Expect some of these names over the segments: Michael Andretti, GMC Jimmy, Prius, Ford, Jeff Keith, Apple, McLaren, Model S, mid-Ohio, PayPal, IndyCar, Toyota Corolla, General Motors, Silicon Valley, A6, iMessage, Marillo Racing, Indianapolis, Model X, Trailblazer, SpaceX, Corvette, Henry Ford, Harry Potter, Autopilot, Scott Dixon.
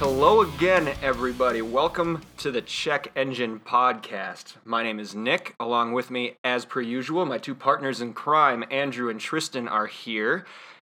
Hello again, everybody. Welcome to the Check Engine Podcast. My name is Nick. Along with me, as per usual, my two partners in crime, Andrew and Tristan, are here.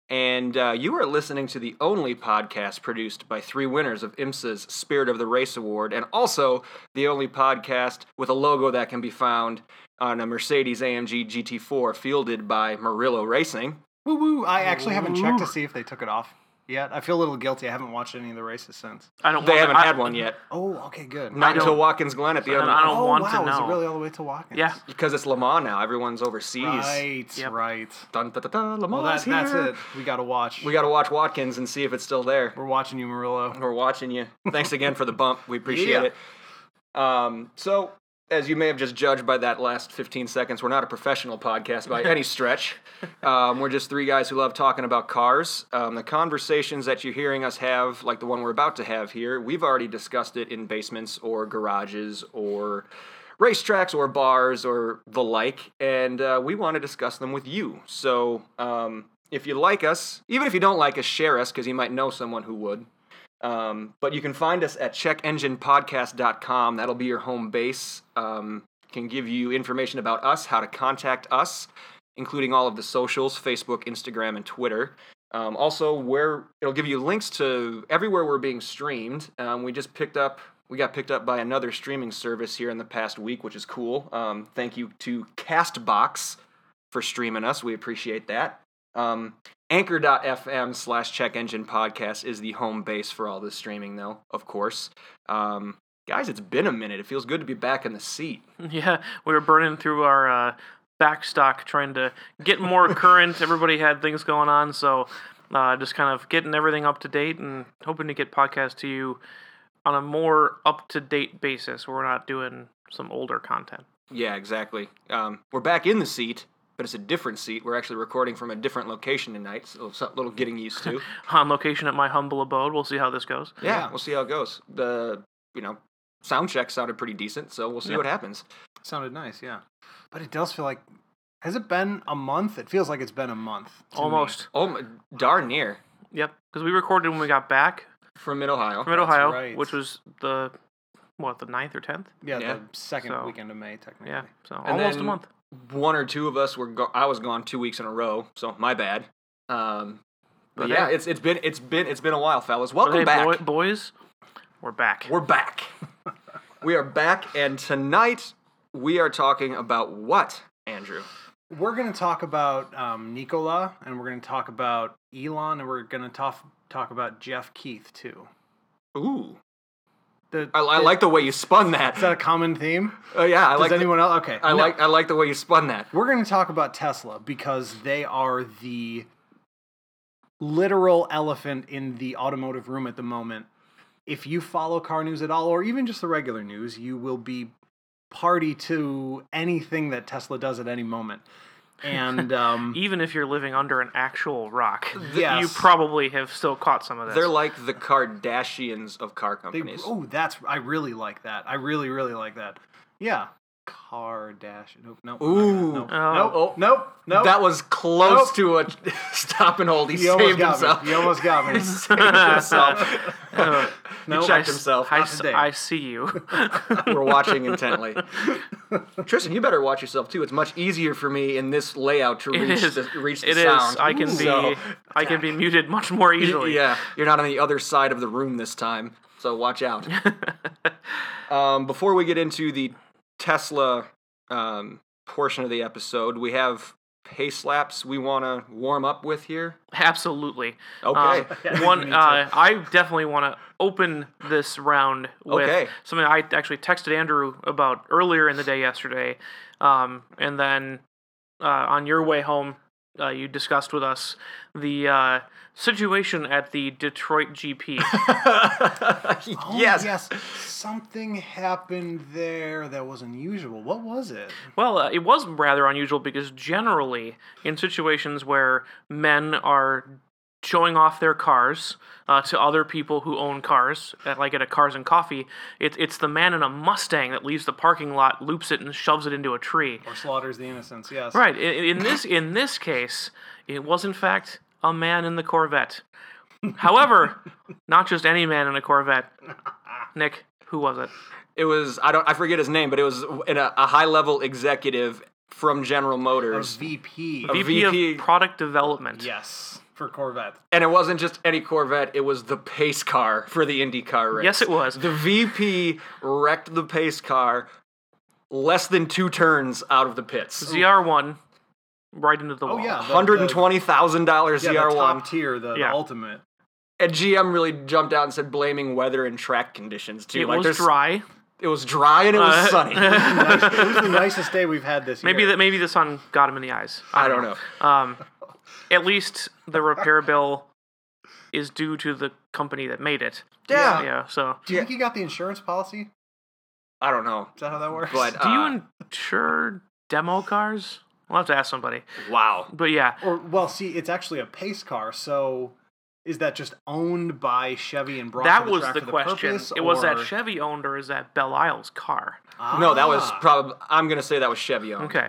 And you are listening to the only podcast produced by three winners of IMSA's Spirit of the Race Award, and also the only podcast with a logo that can be found on a Mercedes-AMG GT4 fielded by Marillo Racing. Woo-woo! I actually haven't checked to see if they took it off. Yeah, I feel a little guilty. I haven't watched any of the races since. They haven't had one yet. Oh, okay, good. Not until Watkins Glen at the end. I don't want to know. Is it really all the way to Watkins? Yeah. Because it's Le Mans now. Everyone's overseas. Right. Dun-da-da-da, Le Mans is here. That's it. We got to watch. We got to watch Watkins and see if it's still there. We're watching you, Marillo. We're watching you. Thanks again for the bump. We appreciate it. So, as you may have just judged by that last 15 seconds, we're not a professional podcast by any stretch. We're just three guys who love talking about cars. The conversations that you're hearing us have, like the one we're about to have here, we've already discussed it in basements or garages or racetracks or bars or the like, and we want to discuss them with you. So if you like us, even if you don't like us, share us, because you might know someone who would. But you can find us at checkenginepodcast.com. That'll be your home base. Can give you information about us, how to contact us, including all of the socials, Facebook, Instagram, and Twitter. Also, where it'll give you links to everywhere we're being streamed. We got picked up by another streaming service here in the past week, which is cool. Thank you to Castbox for streaming us. We appreciate that. Anchor.fm/Check Engine Podcast is the home base for all this streaming, though, of course. Guys, it's been a minute. It feels good to be back in the seat. Yeah, we were burning through our back stock trying to get more current. Everybody had things going on, so just kind of getting everything up to date and hoping to get podcasts to you on a more up-to-date basis where we're not doing some older content. Yeah, exactly. We're back in the seat. But it's a different seat. We're actually recording from a different location tonight, so it's a little getting used to. On location at my humble abode. We'll see how this goes. Yeah, we'll see how it goes. The sound check sounded pretty decent, so we'll see what happens. It sounded nice, yeah. But it does feel like, has it been a month? It feels like it's been a month. Almost. Oh, darn near. Yep, because we recorded when we got back. From mid-Ohio. Right. Which was the 9th or 10th? Yeah. The second weekend of May, technically. Yeah, so almost a month. One or two of us were. I was gone 2 weeks in a row, so my bad. But yeah, it's been a while, fellas. Welcome back, boys. We're back. We are back, and tonight we are talking about what, Andrew? We're going to talk about Nikola, and we're going to talk about Elon, and we're going to talk about Jeff Keith too. Ooh. I like the way you spun that. Is that a common theme? Oh, yeah. Does anyone else? Okay. I like the way you spun that. We're going to talk about Tesla because they are the literal elephant in the automotive room at the moment. If you follow car news at all, or even just the regular news, you will be party to anything that Tesla does at any moment. And even if you're living under an actual rock, you probably have still caught some of this. They're like the Kardashians of car companies. I really like that. I really, really like that. Yeah. Kardashian. Nope. Ooh. Nope. That was close to a stop and hold. He almost got me. He saved himself. He checked himself. I see you. We're watching intently. Tristan, you better watch yourself too. It's much easier for me in this layout to reach the sound. It is. I can be muted much more easily. Yeah. You're not on the other side of the room this time, so watch out. Before we get into the Tesla portion of the episode, we have pace laps we want to warm up with here. Absolutely. Okay. I definitely want to open this round with something I actually texted Andrew about earlier in the day yesterday, and then on your way home, you discussed with us the situation at the Detroit GP. Yes. Something happened there that was unusual. What was it? Well, it was rather unusual because generally in situations where men are showing off their cars to other people who own cars, at a Cars and Coffee, it's the man in a Mustang that leaves the parking lot, loops it, and shoves it into a tree. Or slaughters the innocents, yes. Right. In this case, it was, in fact, a man in the Corvette However, not just any man in a Corvette. Nick, who was it? It was, I forget his name, but it was a high-level executive from General Motors. A VP of product development. Yes. For Corvette. And it wasn't just any Corvette, it was the pace car for the IndyCar race. Yes, it was. The VP wrecked the pace car less than 2 turns out of the pits. ZR1, right into the wall. Yeah, $120,000 ZR1. The top tier, the ultimate. And GM really jumped out and said blaming weather and track conditions, too. It was dry. It was dry and it was sunny. It was the nicest day we've had this year. Maybe the sun got him in the eyes. I don't know. At least the repair bill is due to the company that made it. Yeah. So do you think he got the insurance policy? I don't know. Is that how that works? But, do you insure demo cars? We'll have to ask somebody. Wow. But yeah. It's actually a pace car, so is that just owned by Chevy and brought to the track for the question. Purpose? It was that Chevy owned, or is that Belle Isle's car? No, that was probably. I'm gonna say that was Chevy owned. Okay.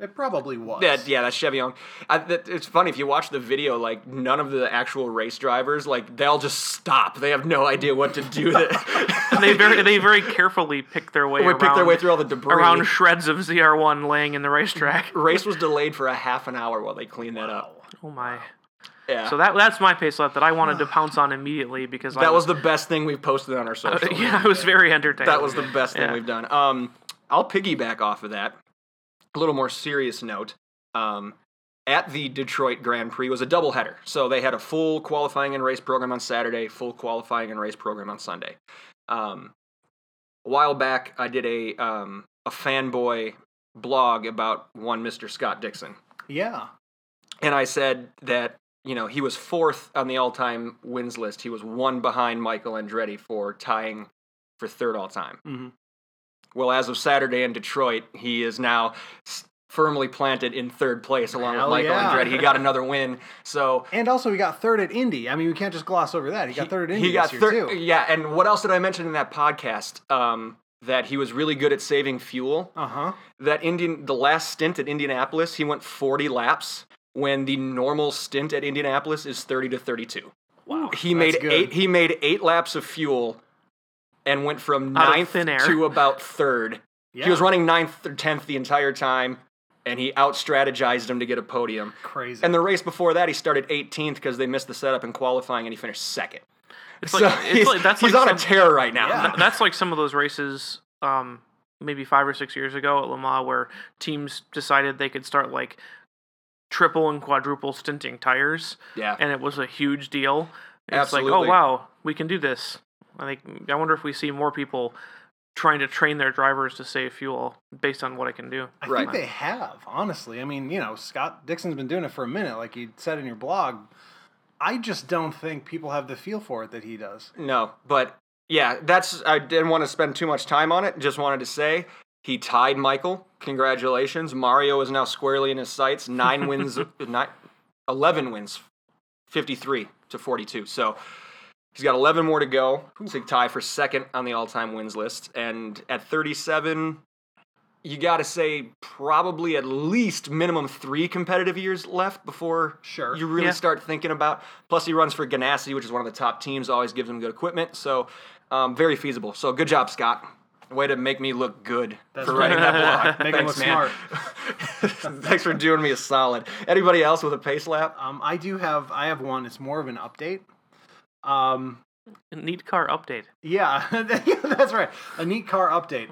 It probably was. Yeah, that's Chevy owned. It's funny if you watch the video. Like none of the actual race drivers, like they'll just stop. They have no idea what to do. They very carefully pick their way. Pick their way through all the debris around shreds of ZR1 laying in the racetrack. Race was delayed for a half an hour while they cleaned that up. Oh my. Yeah. So that's my pace lap that I wanted to pounce on immediately because that was the best thing we've posted on our social. I was very entertained. That was the best thing we've done. I'll piggyback off of that. A little more serious note. At the Detroit Grand Prix was a doubleheader, so they had a full qualifying and race program on Saturday, full qualifying and race program on Sunday. A while back, I did a fanboy blog about one Mr. Scott Dixon. Yeah, and I said that. He was 4th on the all-time wins list. He was 1 behind Michael Andretti for tying for 3rd all-time. Mm-hmm. Well, as of Saturday in Detroit, he is now firmly planted in 3rd place along with Michael Andretti. He got another win. And also he got 3rd at Indy. I mean, we can't just gloss over that. He got 3rd at Indy this year, too. Yeah, and what else did I mention in that podcast? That he was really good at saving fuel. Uh-huh. The last stint at Indianapolis, he went 40 laps. When the normal stint at Indianapolis is 30 to 32. Wow. He made 8 laps of fuel and went from 9th to about 3rd. Yeah. He was running 9th or 10th the entire time, and he out-strategized him to get a podium. Crazy. And the race before that, he started 18th because they missed the setup in qualifying, and he finished 2nd. He's on a tear right now. Yeah. That's like some of those races maybe 5 or 6 years ago at Le Mans where teams decided they could start like triple and quadruple stinting tires. Yeah. And it was a huge deal. It's absolutely. Like, oh, wow, we can do this. I wonder if we see more people trying to train their drivers to save fuel based on what it can do. I think they have, honestly. I mean, Scott Dixon's been doing it for a minute, like you said in your blog. I just don't think people have the feel for it that he does. No, but yeah, I didn't want to spend too much time on it. Just wanted to say he tied Michael. Congratulations. Mario is now squarely in his sights. 11 wins, 53 to 42. So he's got 11 more to go to tie for 2nd on the all-time wins list. And at 37, you got to say probably at least minimum 3 competitive years left before you really start thinking about. Plus, he runs for Ganassi, which is one of the top teams. Always gives him good equipment. So very feasible. So good job, Scott. Way to make me look good for writing that blog. Make him look smart. Thanks for doing me a solid. Anybody else with a pace lap? I have one. It's more of an update. A neat car update. Yeah, that's right. A neat car update.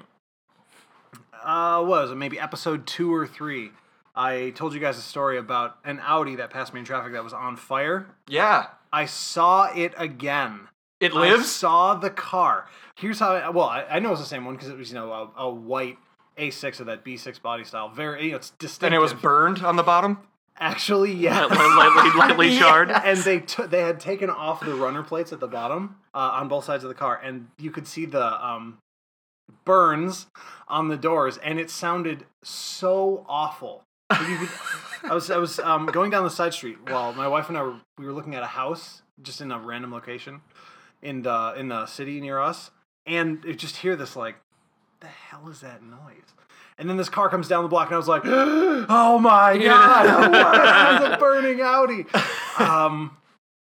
What was it? Maybe episode 2 or 3. I told you guys a story about an Audi that passed me in traffic that was on fire. Yeah. I saw it again. It lives? I saw the car. Here's how... I know it's the same one because it was, a white A6 of that B6 body style. Very, it's distinctive. And it was burned on the bottom? Actually, yeah. Lightly charred. And they had taken off the runner plates at the bottom on both sides of the car. And you could see the burns on the doors. And it sounded so awful. I was going down the side street while my wife and I were looking at a house just in a random location. In the city near us, and you just hear this like, the hell is that noise? And then this car comes down the block, and I was like, oh my god, what is a burning Audi?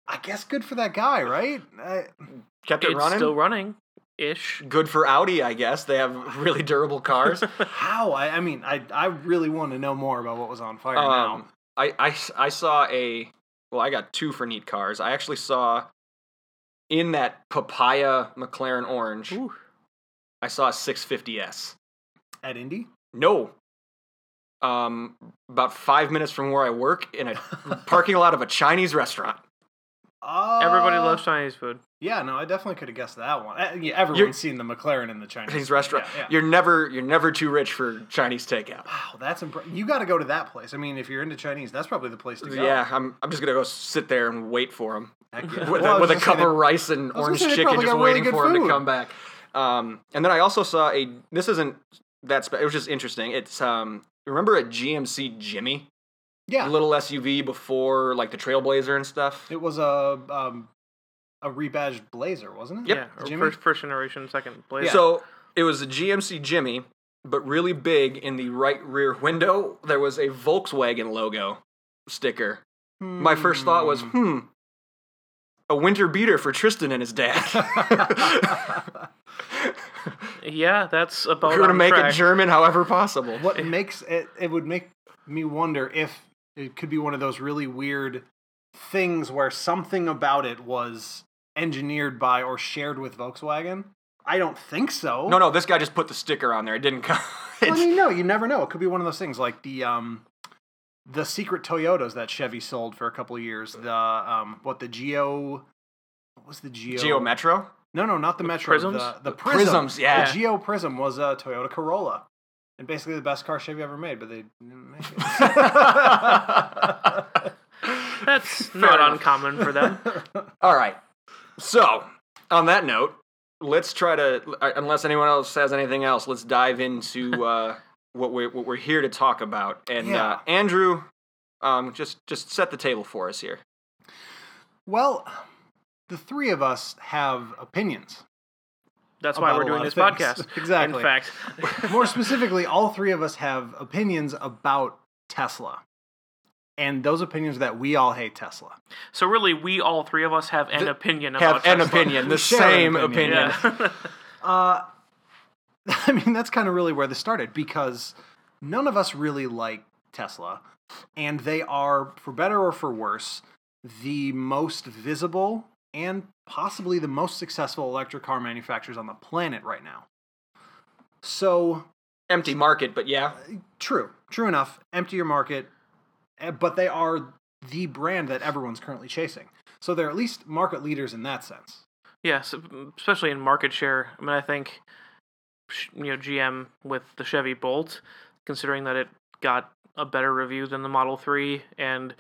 I guess good for that guy, right? Kept it running? Still running. Ish. Good for Audi, I guess. They have really durable cars. How? I mean, I really want to know more about what was on fire now. I saw a... Well, I got two for neat cars. I actually saw in that papaya McLaren orange, ooh, I saw a 650S. At Indy? No. About 5 minutes from where I work in a parking lot of a Chinese restaurant. Everybody loves Chinese food. Yeah, no, I definitely could have guessed that one. Everyone's seen the McLaren in the Chinese restaurant. Yeah, yeah. You're never too rich for Chinese takeout. Wow, that's impressive. You got to go to that place. I mean, if you're into Chinese, that's probably the place to go. Yeah, I'm just gonna go sit there and wait for him with a cup of rice and orange chicken, just waiting for him to come back. And then I also saw a. This isn't that. It was just interesting. It's remember a GMC Jimmy. Yeah, a little SUV before like the Trailblazer and stuff. It was a rebadged Blazer, wasn't it? Yep. Yeah, first generation, second Blazer. Yeah. So it was a GMC Jimmy, but really big in the right rear window. There was a Volkswagen logo sticker. Hmm. My first thought was, a winter beater for Tristan and his dad. Yeah, that's about. We're gonna make it German, however possible. What makes it? It would make me wonder if. It could be one of those really weird things where something about it was engineered by or shared with Volkswagen. I don't think so. No, this guy just put the sticker on there. It didn't come. I mean, no, you never know. It could be one of those things like the secret Toyotas that Chevy sold for a couple of years. What was the Geo? Geo Metro? No, not the Metro. Prisms? The Prisms, yeah. The Geo Prism was a Toyota Corolla. And basically the best car Chevy ever made, but they didn't make it. That's fair not enough. Uncommon for them. All right. So, on that note, let's try to, unless anyone else has anything else, let's dive into what we're here to talk about. And yeah. Andrew, just set the table for us here. Well, the three of us have opinions. That's why we're doing this podcast. Exactly. In fact. More specifically, all three of us have opinions about Tesla. And those opinions that we all hate Tesla. So really, we all three of us have an opinion about Tesla. Have an opinion. The same opinion. Yeah. I mean, that's kind of really where this started. Because none of us really like Tesla. And they are, for better or for worse, the most visible and possibly the most successful electric car manufacturers on the planet right now. So... empty market, but yeah. True. True enough. Empty your market. But they are the brand that everyone's currently chasing. So they're at least market leaders in that sense. Yes, yeah, so especially in market share. I mean, I think GM with the Chevy Bolt, considering that it got a better review than the Model 3, and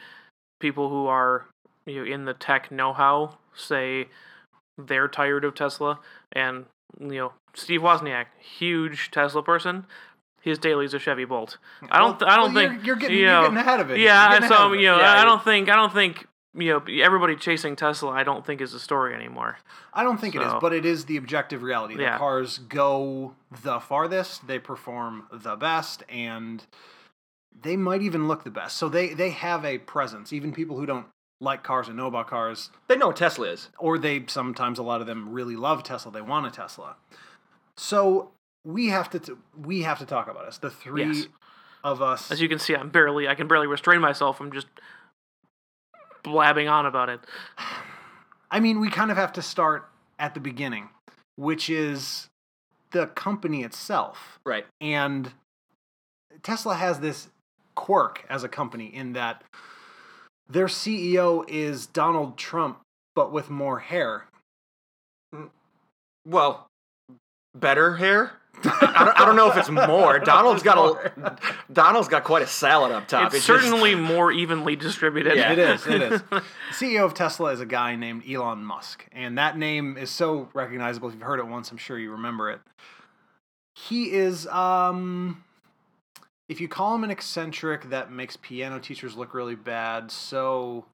people who are in the tech know-how say they're tired of Tesla, and Steve Wozniak, huge Tesla person, his daily's a Chevy Bolt. I don't think you're getting ahead of it. Yeah, so I don't think everybody chasing Tesla. I don't think is a story anymore. I don't think it is, but it is the objective reality. The cars go the farthest, they perform the best, and they might even look the best. So they have a presence. Even people who don't like cars and know about cars, they know what Tesla is. Or sometimes a lot of them really love Tesla. They want a Tesla. So we have to talk about us. The three of us. As you can see, I can barely restrain myself from just blabbing on about it. I mean, we kind of have to start at the beginning, which is the company itself. Right. And Tesla has this quirk as a company in that their CEO is Donald Trump, but with more hair. Well, better hair? I don't know if it's more. Donald's got quite a salad up top. It's certainly more evenly distributed. Yeah, it is. The CEO of Tesla is a guy named Elon Musk, and that name is so recognizable. If you've heard it once, I'm sure you remember it. He is, if you call him an eccentric, that makes piano teachers look really bad, so...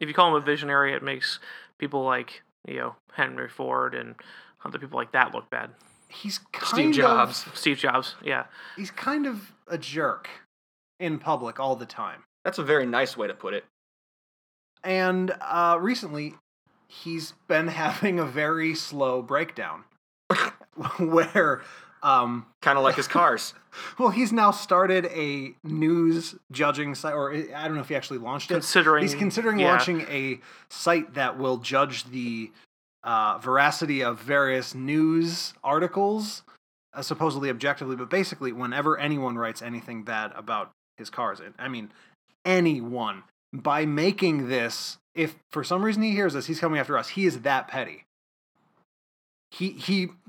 if you call him a visionary, it makes people like, Henry Ford and other people like that look bad. He's kind of... Steve Jobs, yeah. He's kind of a jerk in public all the time. That's a very nice way to put it. And recently, he's been having a very slow breakdown where... kind of like his cars. Well, he's now started a news judging site, or I don't know if he actually launched it. He's considering launching a site that will judge the veracity of various news articles, supposedly objectively, but basically whenever anyone writes anything bad about his cars, I mean, anyone, by making this, if for some reason he hears this, he's coming after us. He is that petty.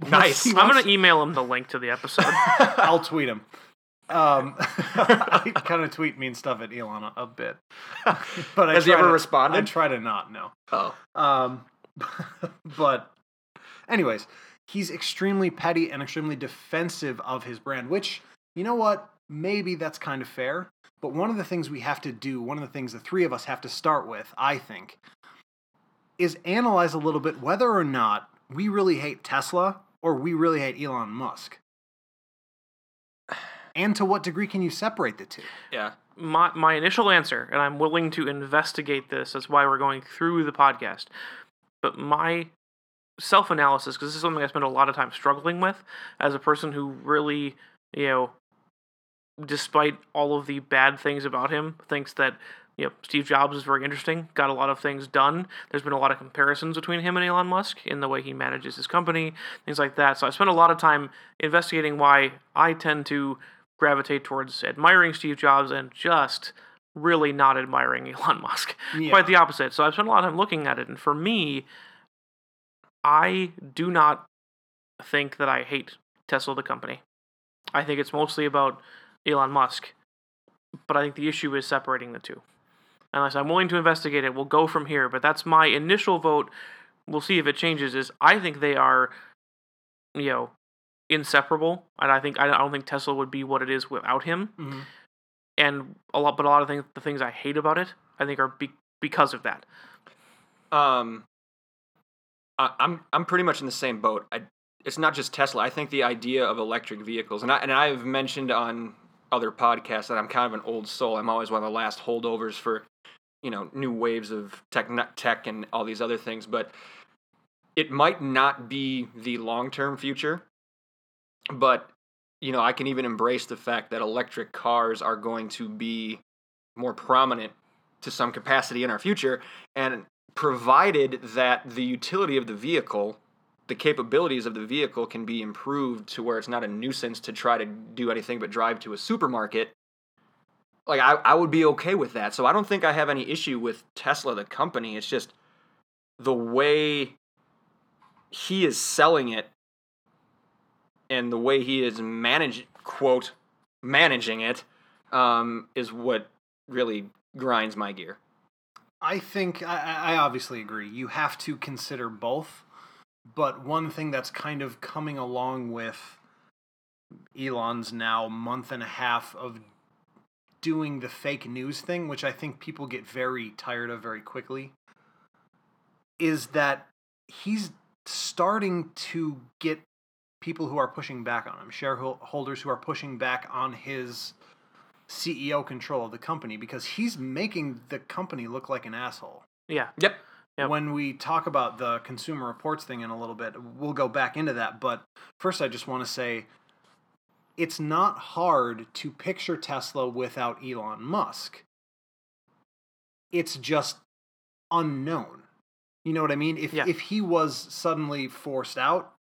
Nice. I'm going to email him the link to the episode. I'll tweet him. I kind of tweet mean stuff at Elon a bit. But has he ever responded? I try to not, no. Oh. But anyways, he's extremely petty and extremely defensive of his brand, which, you know what? Maybe that's kind of fair. But one of the things we have to do, one of the things the three of us have to start with, I think, is analyze a little bit whether or not we really hate Tesla, or we really hate Elon Musk. And to what degree can you separate the two? Yeah. My initial answer, and I'm willing to investigate this, that's why we're going through the podcast, but my self-analysis, because this is something I spend a lot of time struggling with, as a person who really, you know, despite all of the bad things about him, thinks that, you know, Steve Jobs is very interesting, got a lot of things done. There's been a lot of comparisons between him and Elon Musk in the way he manages his company, things like that. So I spent a lot of time investigating why I tend to gravitate towards admiring Steve Jobs and just really not admiring Elon Musk. Yeah. Quite the opposite. So I spent a lot of time looking at it. And for me, I do not think that I hate Tesla, the company. I think it's mostly about Elon Musk. But I think the issue is separating the two. Unless I'm willing to investigate it, we'll go from here. But that's my initial vote. We'll see if it changes. Is I think they are, you know, inseparable, and I don't think Tesla would be what it is without him. Mm-hmm. And a lot of things, the things I hate about it, I think are because of that. I'm pretty much in the same boat. It's not just Tesla. I think the idea of electric vehicles, and I've mentioned on other podcasts that I'm kind of an old soul. I'm always one of the last holdovers for, you know, new waves of tech and all these other things, but it might not be the long-term future, but, you know, I can even embrace the fact that electric cars are going to be more prominent to some capacity in our future, and provided that the utility of the vehicle, the capabilities of the vehicle can be improved to where it's not a nuisance to try to do anything but drive to a supermarket. Like, I would be okay with that. So I don't think I have any issue with Tesla, the company. It's just the way he is selling it and the way he is managing it is what really grinds my gear. I think I obviously agree. You have to consider both. But one thing that's kind of coming along with Elon's now month and a half of doing the fake news thing, which I think people get very tired of very quickly, is that he's starting to get people who are pushing back on him, shareholders who are pushing back on his CEO control of the company, because he's making the company look like an asshole. Yeah. Yep. When we talk about the Consumer Reports thing in a little bit, we'll go back into that. But first, I just want to say it's not hard to picture Tesla without Elon Musk. It's just unknown. You know what I mean? If he was suddenly forced out,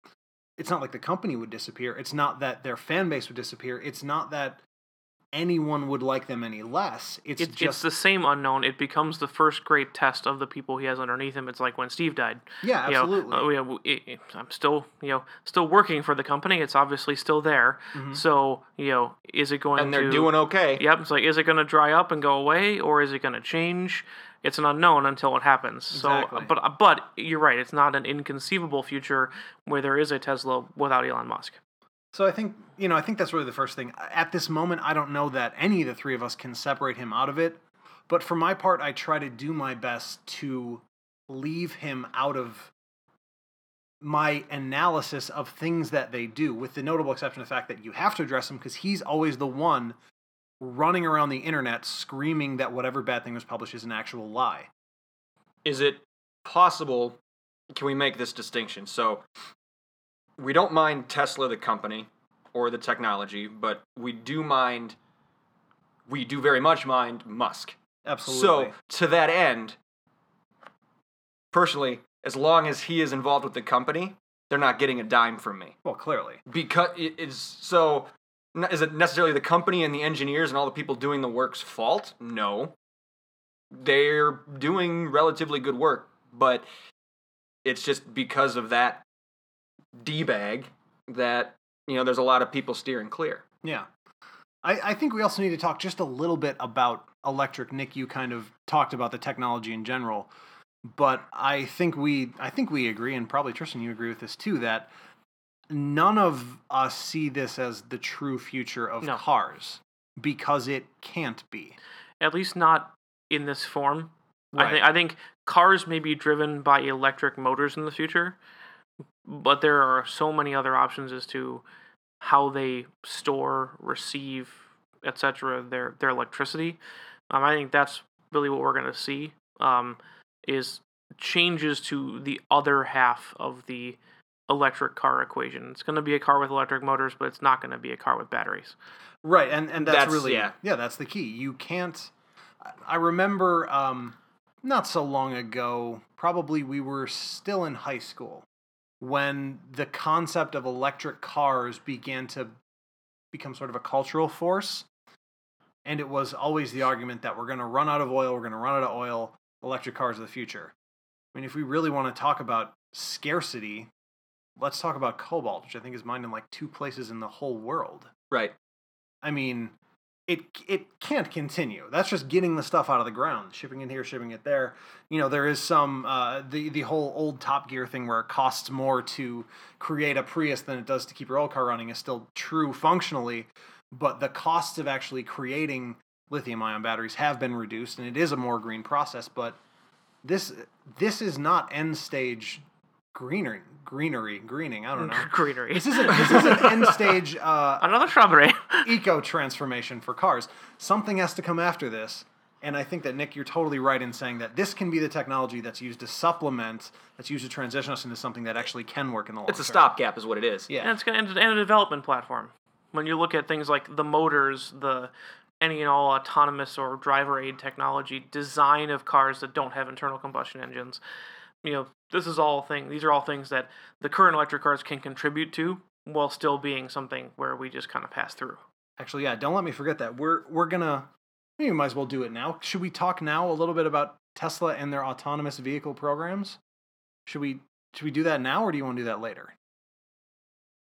it's not like the company would disappear. It's not that their fan base would disappear. It's not that anyone would like them any less. It's the same unknown. It becomes the first great test of the people he has underneath him. It's like when Steve died. Yeah, absolutely. You know, I'm still working for the company. It's obviously still there. Mm-hmm. So, you know, is it going to... And they're doing okay. Yep. It's like, is it going to dry up and go away, or is it going to change? It's an unknown until it happens. Exactly. So, but you're right. It's not an inconceivable future where there is a Tesla without Elon Musk. So I think that's really the first thing. At this moment, I don't know that any of the three of us can separate him out of it. But for my part, I try to do my best to leave him out of my analysis of things that they do, with the notable exception of the fact that you have to address him because he's always the one running around the internet screaming that whatever bad thing was published is an actual lie. is it possible, can we make this distinction? So we don't mind Tesla, the company, or the technology, but we do very much mind Musk. Absolutely. So to that end, personally, as long as he is involved with the company, they're not getting a dime from me. Well, clearly. Because is it necessarily the company and the engineers and all the people doing the work's fault? No. They're doing relatively good work, but it's just because of that D-bag that, there's a lot of people steering clear. Yeah. I think we also need to talk just a little bit about electric. Nick, you kind of talked about the technology in general, but I think we agree, and probably Tristan, you agree with this too, that none of us see this as the true future of cars, because it can't be. At least not in this form. Right. I think cars may be driven by electric motors in the future, but there are so many other options as to how they store, receive, etc. their electricity. I think that's really what we're going to see. Is changes to the other half of the electric car equation. It's going to be a car with electric motors, but it's not going to be a car with batteries. Right, and that's really... Yeah, that's the key. You can't... I remember not so long ago, probably we were still in high school, when the concept of electric cars began to become sort of a cultural force, and it was always the argument that we're going to run out of oil, electric cars of the future. I mean, if we really want to talk about scarcity, let's talk about Cobalt, which I think is mined in like 2 places in the whole world. Right. I mean, it can't continue. That's just getting the stuff out of the ground, shipping it here, shipping it there. There is some, the whole old Top Gear thing where it costs more to create a Prius than it does to keep your old car running is still true functionally, but the costs of actually creating lithium-ion batteries have been reduced, and it is a more green process, but this is not end-stage greenery. I don't know. Greenery. This isn't end stage. Another shrubbery. Eco transformation for cars. Something has to come after this, and I think that Nick, you're totally right in saying that this can be the technology that's used to supplement, that's used to transition us into something that actually can work in the long term. It's a stopgap, is what it is. Yeah, and it's going to end a development platform. When you look at things like the motors, the any and all autonomous or driver aid technology, design of cars that don't have internal combustion engines. These are all things that the current electric cars can contribute to while still being something where we just kind of pass through. Actually, yeah, don't let me forget that. We're gonna, maybe we might as well do it now. Should we talk now a little bit about Tesla and their autonomous vehicle programs? Should we do that now, or do you want to do that later?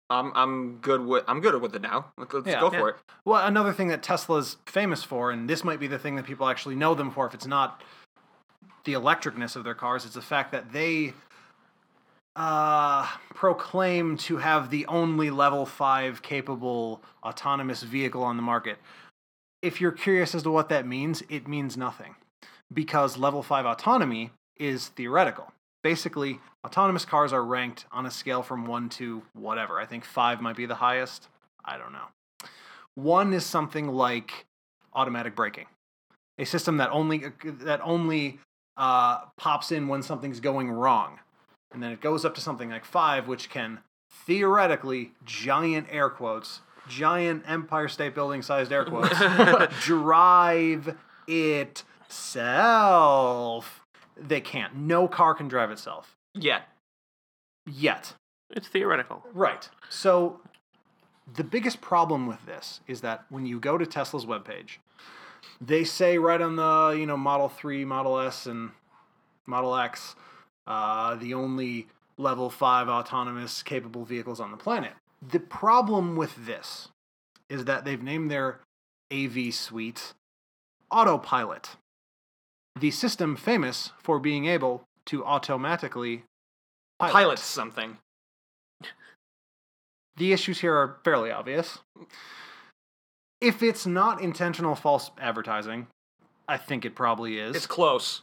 I'm good with it now. Let's go for it. Well, another thing that Tesla's famous for, and this might be the thing that people actually know them for, if it's not the electricness of their cars, it's the fact that they proclaim to have the only level 5 capable autonomous vehicle on the market. If you're curious as to what that means, it means nothing, because level 5 autonomy is theoretical. Basically, autonomous cars are ranked on a scale from 1 to whatever. I think 5 might be the highest. I don't know. 1 is something like automatic braking, a system that only pops in when something's going wrong. And then it goes up to something like 5, which can theoretically, giant air quotes, giant Empire State Building-sized air quotes, drive itself. They can't. No car can drive itself. Yet. It's theoretical. Right. So the biggest problem with this is that when you go to Tesla's webpage, they say right on the, Model 3, Model S, and Model X, the only level 5 autonomous capable vehicles on the planet. The problem with this is that they've named their AV suite Autopilot, the system famous for being able to automatically pilot something. The issues here are fairly obvious. If it's not intentional false advertising, I think it probably is. It's close.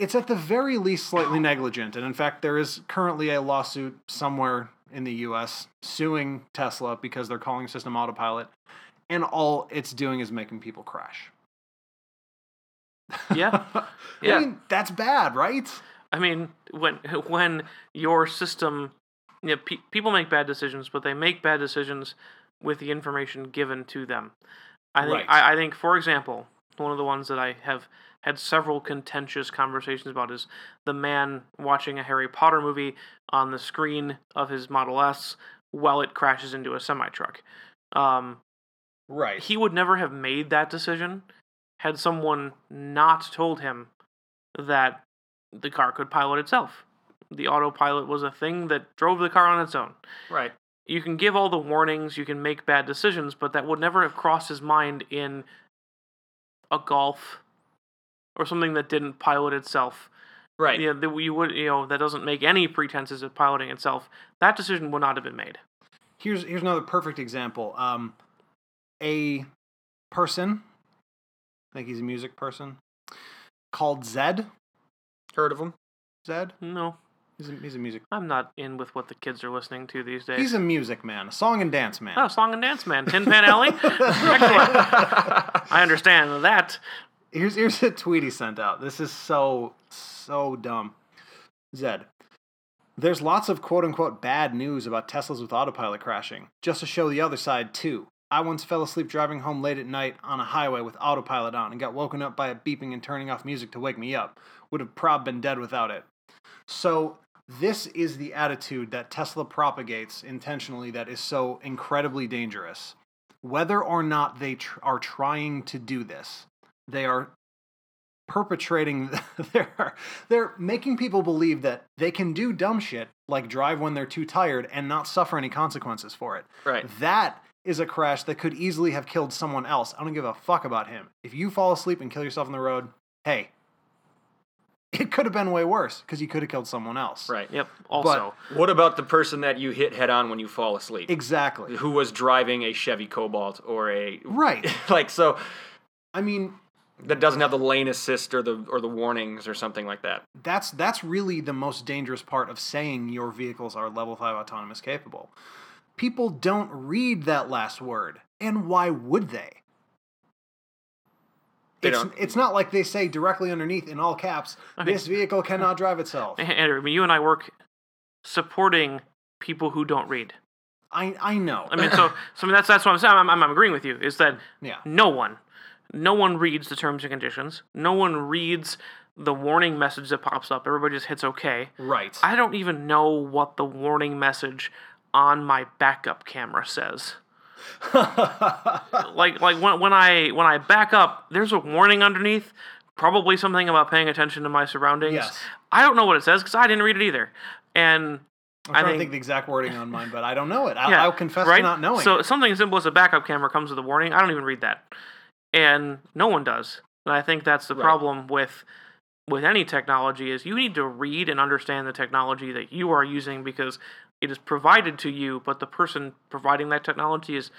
It's at the very least slightly negligent. And in fact, there is currently a lawsuit somewhere in the U.S. suing Tesla because they're calling the system autopilot, and all it's doing is making people crash. Yeah. Yeah. I mean, that's bad, right? I mean, when your system, you know, people make bad decisions, but they make bad decisions with the information given to them. I think, right. I think, for example, one of the ones that I have had several contentious conversations about is the man watching a Harry Potter movie on the screen of his Model S while it crashes into a semi-truck. Right. He would never have made that decision had someone not told him that the car could pilot itself. The autopilot was a thing that drove the car on its own. Right. You can give all the warnings, you can make bad decisions, but that would never have crossed his mind in a Golf or something that didn't pilot itself. Right. Yeah, that doesn't make any pretenses of piloting itself. That decision would not have been made. Here's another perfect example. A person, I think he's a music person, called Zed. Heard of him? Zed? No. He's a music... I'm not in with what the kids are listening to these days. He's a music man. A song and dance man. Oh, song and dance man. Tin Pan Alley? Excellent. I understand that. Here's a tweet he sent out. This is so dumb. Zed. There's lots of quote-unquote bad news about Teslas with autopilot crashing, just to show the other side, too. I once fell asleep driving home late at night on a highway with autopilot on and got woken up by it beeping and turning off music to wake me up. Would have probably been dead without it. So this is the attitude that Tesla propagates intentionally that is so incredibly dangerous. Whether or not they are trying to do this, they are perpetrating, they're making people believe that they can do dumb shit, like drive when they're too tired and not suffer any consequences for it. Right. That is a crash that could easily have killed someone else. I don't give a fuck about him. If you fall asleep and kill yourself on the road, hey, it could have been way worse because you could have killed someone else. Right. Yep. Also, but what about the person that you hit head on when you fall asleep? Exactly. Who was driving a Chevy Cobalt or a... Right. Like, so... I mean... That doesn't have the lane assist or the warnings or something like that. That's really the most dangerous part of saying your vehicles are level 5 autonomous capable. People don't read that last word, and why would they? It's not like they say directly underneath in all caps, okay, this vehicle cannot drive itself. Andrew, I mean, you and I work supporting people who don't read. I know. I mean, so that's what I'm saying. I'm agreeing with you. Is that yeah. No one reads the terms and conditions. No one reads the warning message that pops up. Everybody just hits okay. Right. I don't even know what the warning message on my backup camera says. like when I back up, there's a warning underneath, probably something about paying attention to my surroundings. Yes. I don't know what it says because I didn't read it either. And I'm trying to think the exact wording on mine, but I don't know it. I'll confess to not knowing. So something as simple as a backup camera comes with a warning. I don't even read that, and no one does. And I think that's the problem with any technology is you need to read and understand the technology that you are using because it is provided to you, but the person providing that technology is,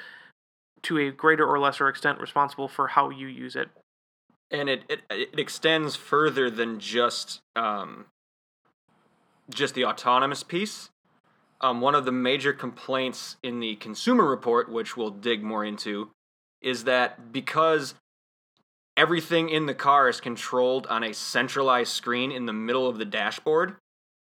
to a greater or lesser extent, responsible for how you use it. And it extends further than just the autonomous piece. One of the major complaints in the Consumer Report, which we'll dig more into, is that because everything in the car is controlled on a centralized screen in the middle of the dashboard,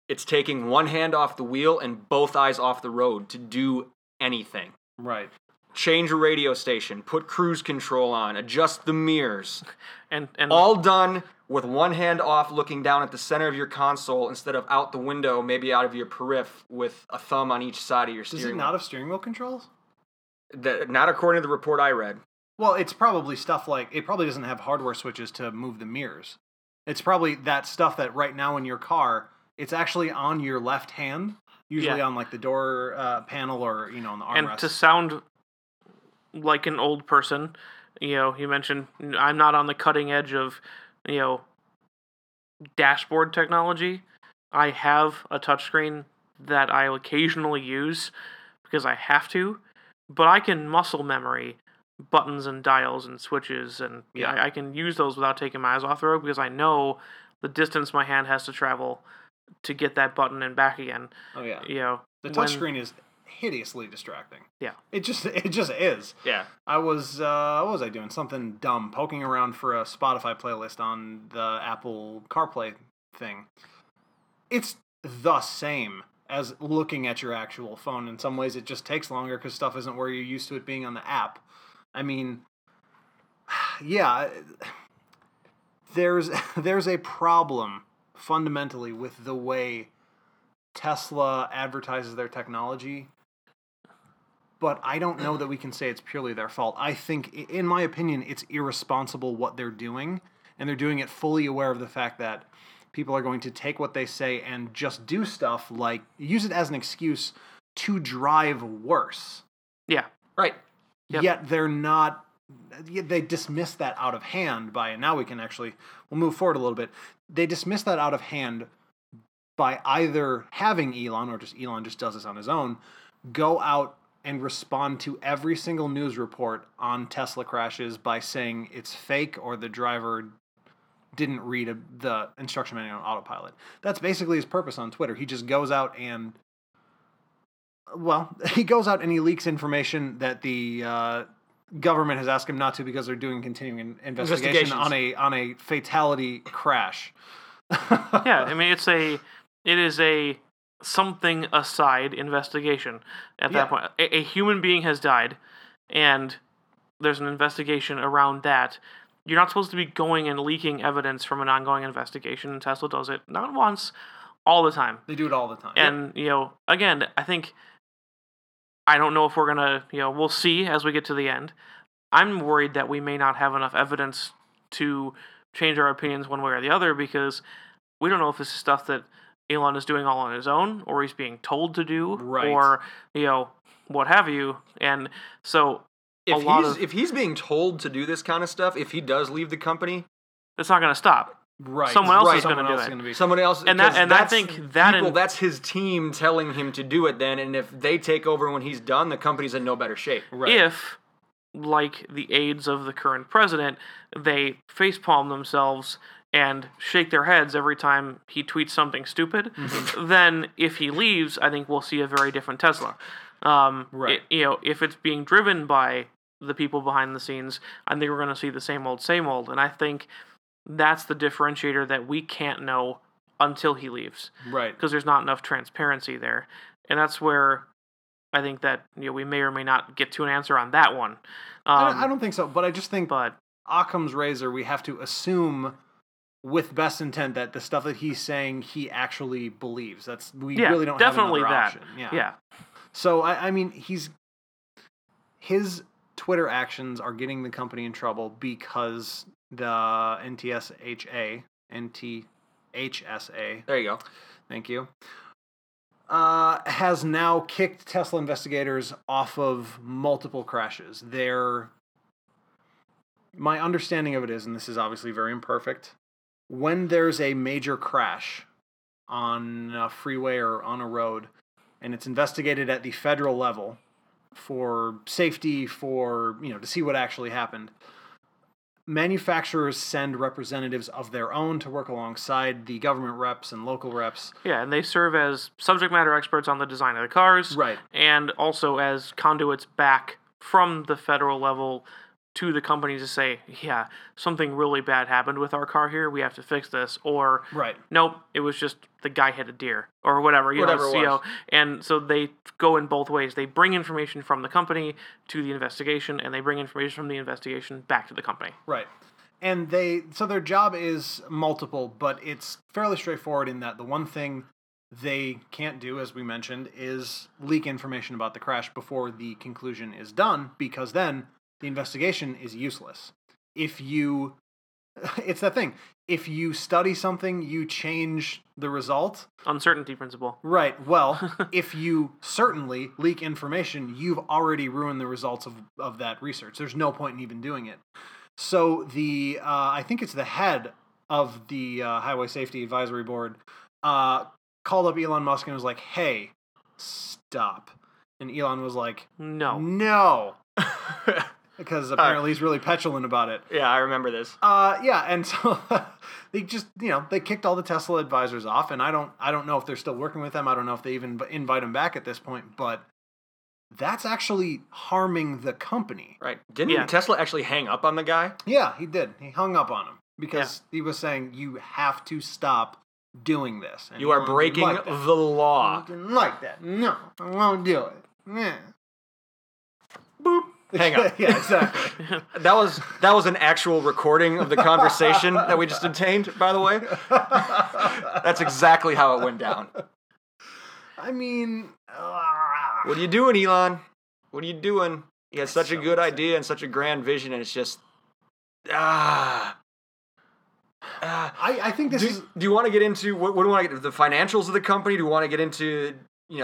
it's taking one hand off the wheel and both eyes off the road to do anything. Right. Change a radio station, put cruise control on, adjust the mirrors. And all done with one hand off looking down at the center of your console instead of out the window, maybe out of your periphery with a thumb on each side of your steering wheel. Does it not have steering wheel controls? Not according to the report I read. Well, it's probably stuff like, it probably doesn't have hardware switches to move the mirrors. It's probably that stuff that right now in your car... It's actually on your left hand, usually on like the door panel or, you know, on the armrest. And to sound like an old person, you know, you mentioned I'm not on the cutting edge of, you know, dashboard technology. I have a touchscreen that I occasionally use because I have to, but I can muscle memory buttons and dials and switches, and I can use those without taking my eyes off the road because I know the distance my hand has to travel to get that button and back again. Oh yeah, you know, the touchscreen is hideously distracting. Yeah. It just is. Yeah. I was, what was I doing? Something dumb, poking around for a Spotify playlist on the Apple CarPlay thing. It's the same as looking at your actual phone. In some ways, it just takes longer because stuff isn't where you're used to it being on the app. I mean, yeah, there's a problem fundamentally with the way Tesla advertises their technology, but I don't know that we can say it's purely their fault. I think, in my opinion, it's irresponsible what they're doing, and they're doing it fully aware of the fact that people are going to take what they say and just do stuff like use it as an excuse to drive worse. Yeah, right. Yep. Yet they're not, they dismiss that out of hand by, now we can actually, we'll move forward a little bit. They dismiss that out of hand by either having Elon, or just Elon just does this on his own, go out and respond to every single news report on Tesla crashes by saying it's fake or the driver didn't read the instruction manual on Autopilot. That's basically his purpose on Twitter. He just goes out and, well, he goes out and he leaks information that the government has asked him not to because they're doing continuing investigation on a fatality crash. Yeah, I mean, it is a something aside investigation at that point. A human being has died, and there's an investigation around that. You're not supposed to be going and leaking evidence from an ongoing investigation, and Tesla does it not once, all the time. They do it all the time. And, you know, again, I think, I don't know if we're going to, you know, we'll see as we get to the end. I'm worried that we may not have enough evidence to change our opinions one way or the other, because we don't know if this is stuff that Elon is doing all on his own, or he's being told to do, right, or, you know, what have you. And so, if he's being told to do this kind of stuff, if he does leave the company, it's not going to stop. Right. Someone else is going to do it. And I think that that's his team telling him to do it then, and if they take over when he's done, the company's in no better shape. Right. If, like the aides of the current president, they facepalm themselves and shake their heads every time he tweets something stupid, then if he leaves, I think we'll see a very different Tesla. Right. If it's being driven by the people behind the scenes, I think we're going to see the same old, and I think that's the differentiator that we can't know until he leaves, right? Because there's not enough transparency there, and that's where I think that we may or may not get to an answer on that one. I don't think so, but I just think, Occam's razor, we have to assume with best intent that the stuff that he's saying he actually believes. That's really don't have another option. Yeah. So I mean, his Twitter actions are getting the company in trouble because the NTSA. There you go. Thank you. Has now kicked Tesla investigators off of multiple crashes. My understanding of it is, and this is obviously very imperfect, when there's a major crash on a freeway or on a road, and it's investigated at the federal level for safety, for, to see what actually happened, manufacturers send representatives of their own to work alongside the government reps and local reps. Yeah, and they serve as subject matter experts on the design of the cars. Right. And also as conduits back from the federal level to the companies to say, yeah, something really bad happened with our car here, we have to fix this, or right, nope, it was just the guy hit a deer, or whatever, whatever it was. And so they go in both ways. They bring information from the company to the investigation, and they bring information from the investigation back to the company. Right. And so their job is multiple, but it's fairly straightforward in that the one thing they can't do, as we mentioned, is leak information about the crash before the conclusion is done, because then the investigation is useless. It's that thing. If you study something, you change the result. Uncertainty principle. Right. Well, if you certainly leak information, you've already ruined the results of that research. There's no point in even doing it. So the I think it's the head of the Highway Safety Advisory Board called up Elon Musk and was like, "Hey, stop." And Elon was like, "No." Because apparently he's really petulant about it. Yeah, I remember this. And so they just, they kicked all the Tesla advisors off, and I don't know if they're still working with them. I don't know if they even invite them back at this point, but that's actually harming the company. Right. Didn't Tesla actually hang up on the guy? Yeah, he did. He hung up on him because he was saying, you have to stop doing this. And you are breaking the law. I didn't like that. No, I won't do it. Yeah. Boop. Hang on. Yeah, exactly. That was an actual recording of the conversation that we just obtained, by the way. That's exactly how it went down. I mean... What are you doing, Elon? What are you doing? He had such a good idea and such a grand vision, and it's just... I think this is... Do you want to get into... What do you want to get into? The financials of the company? Do you want to get into,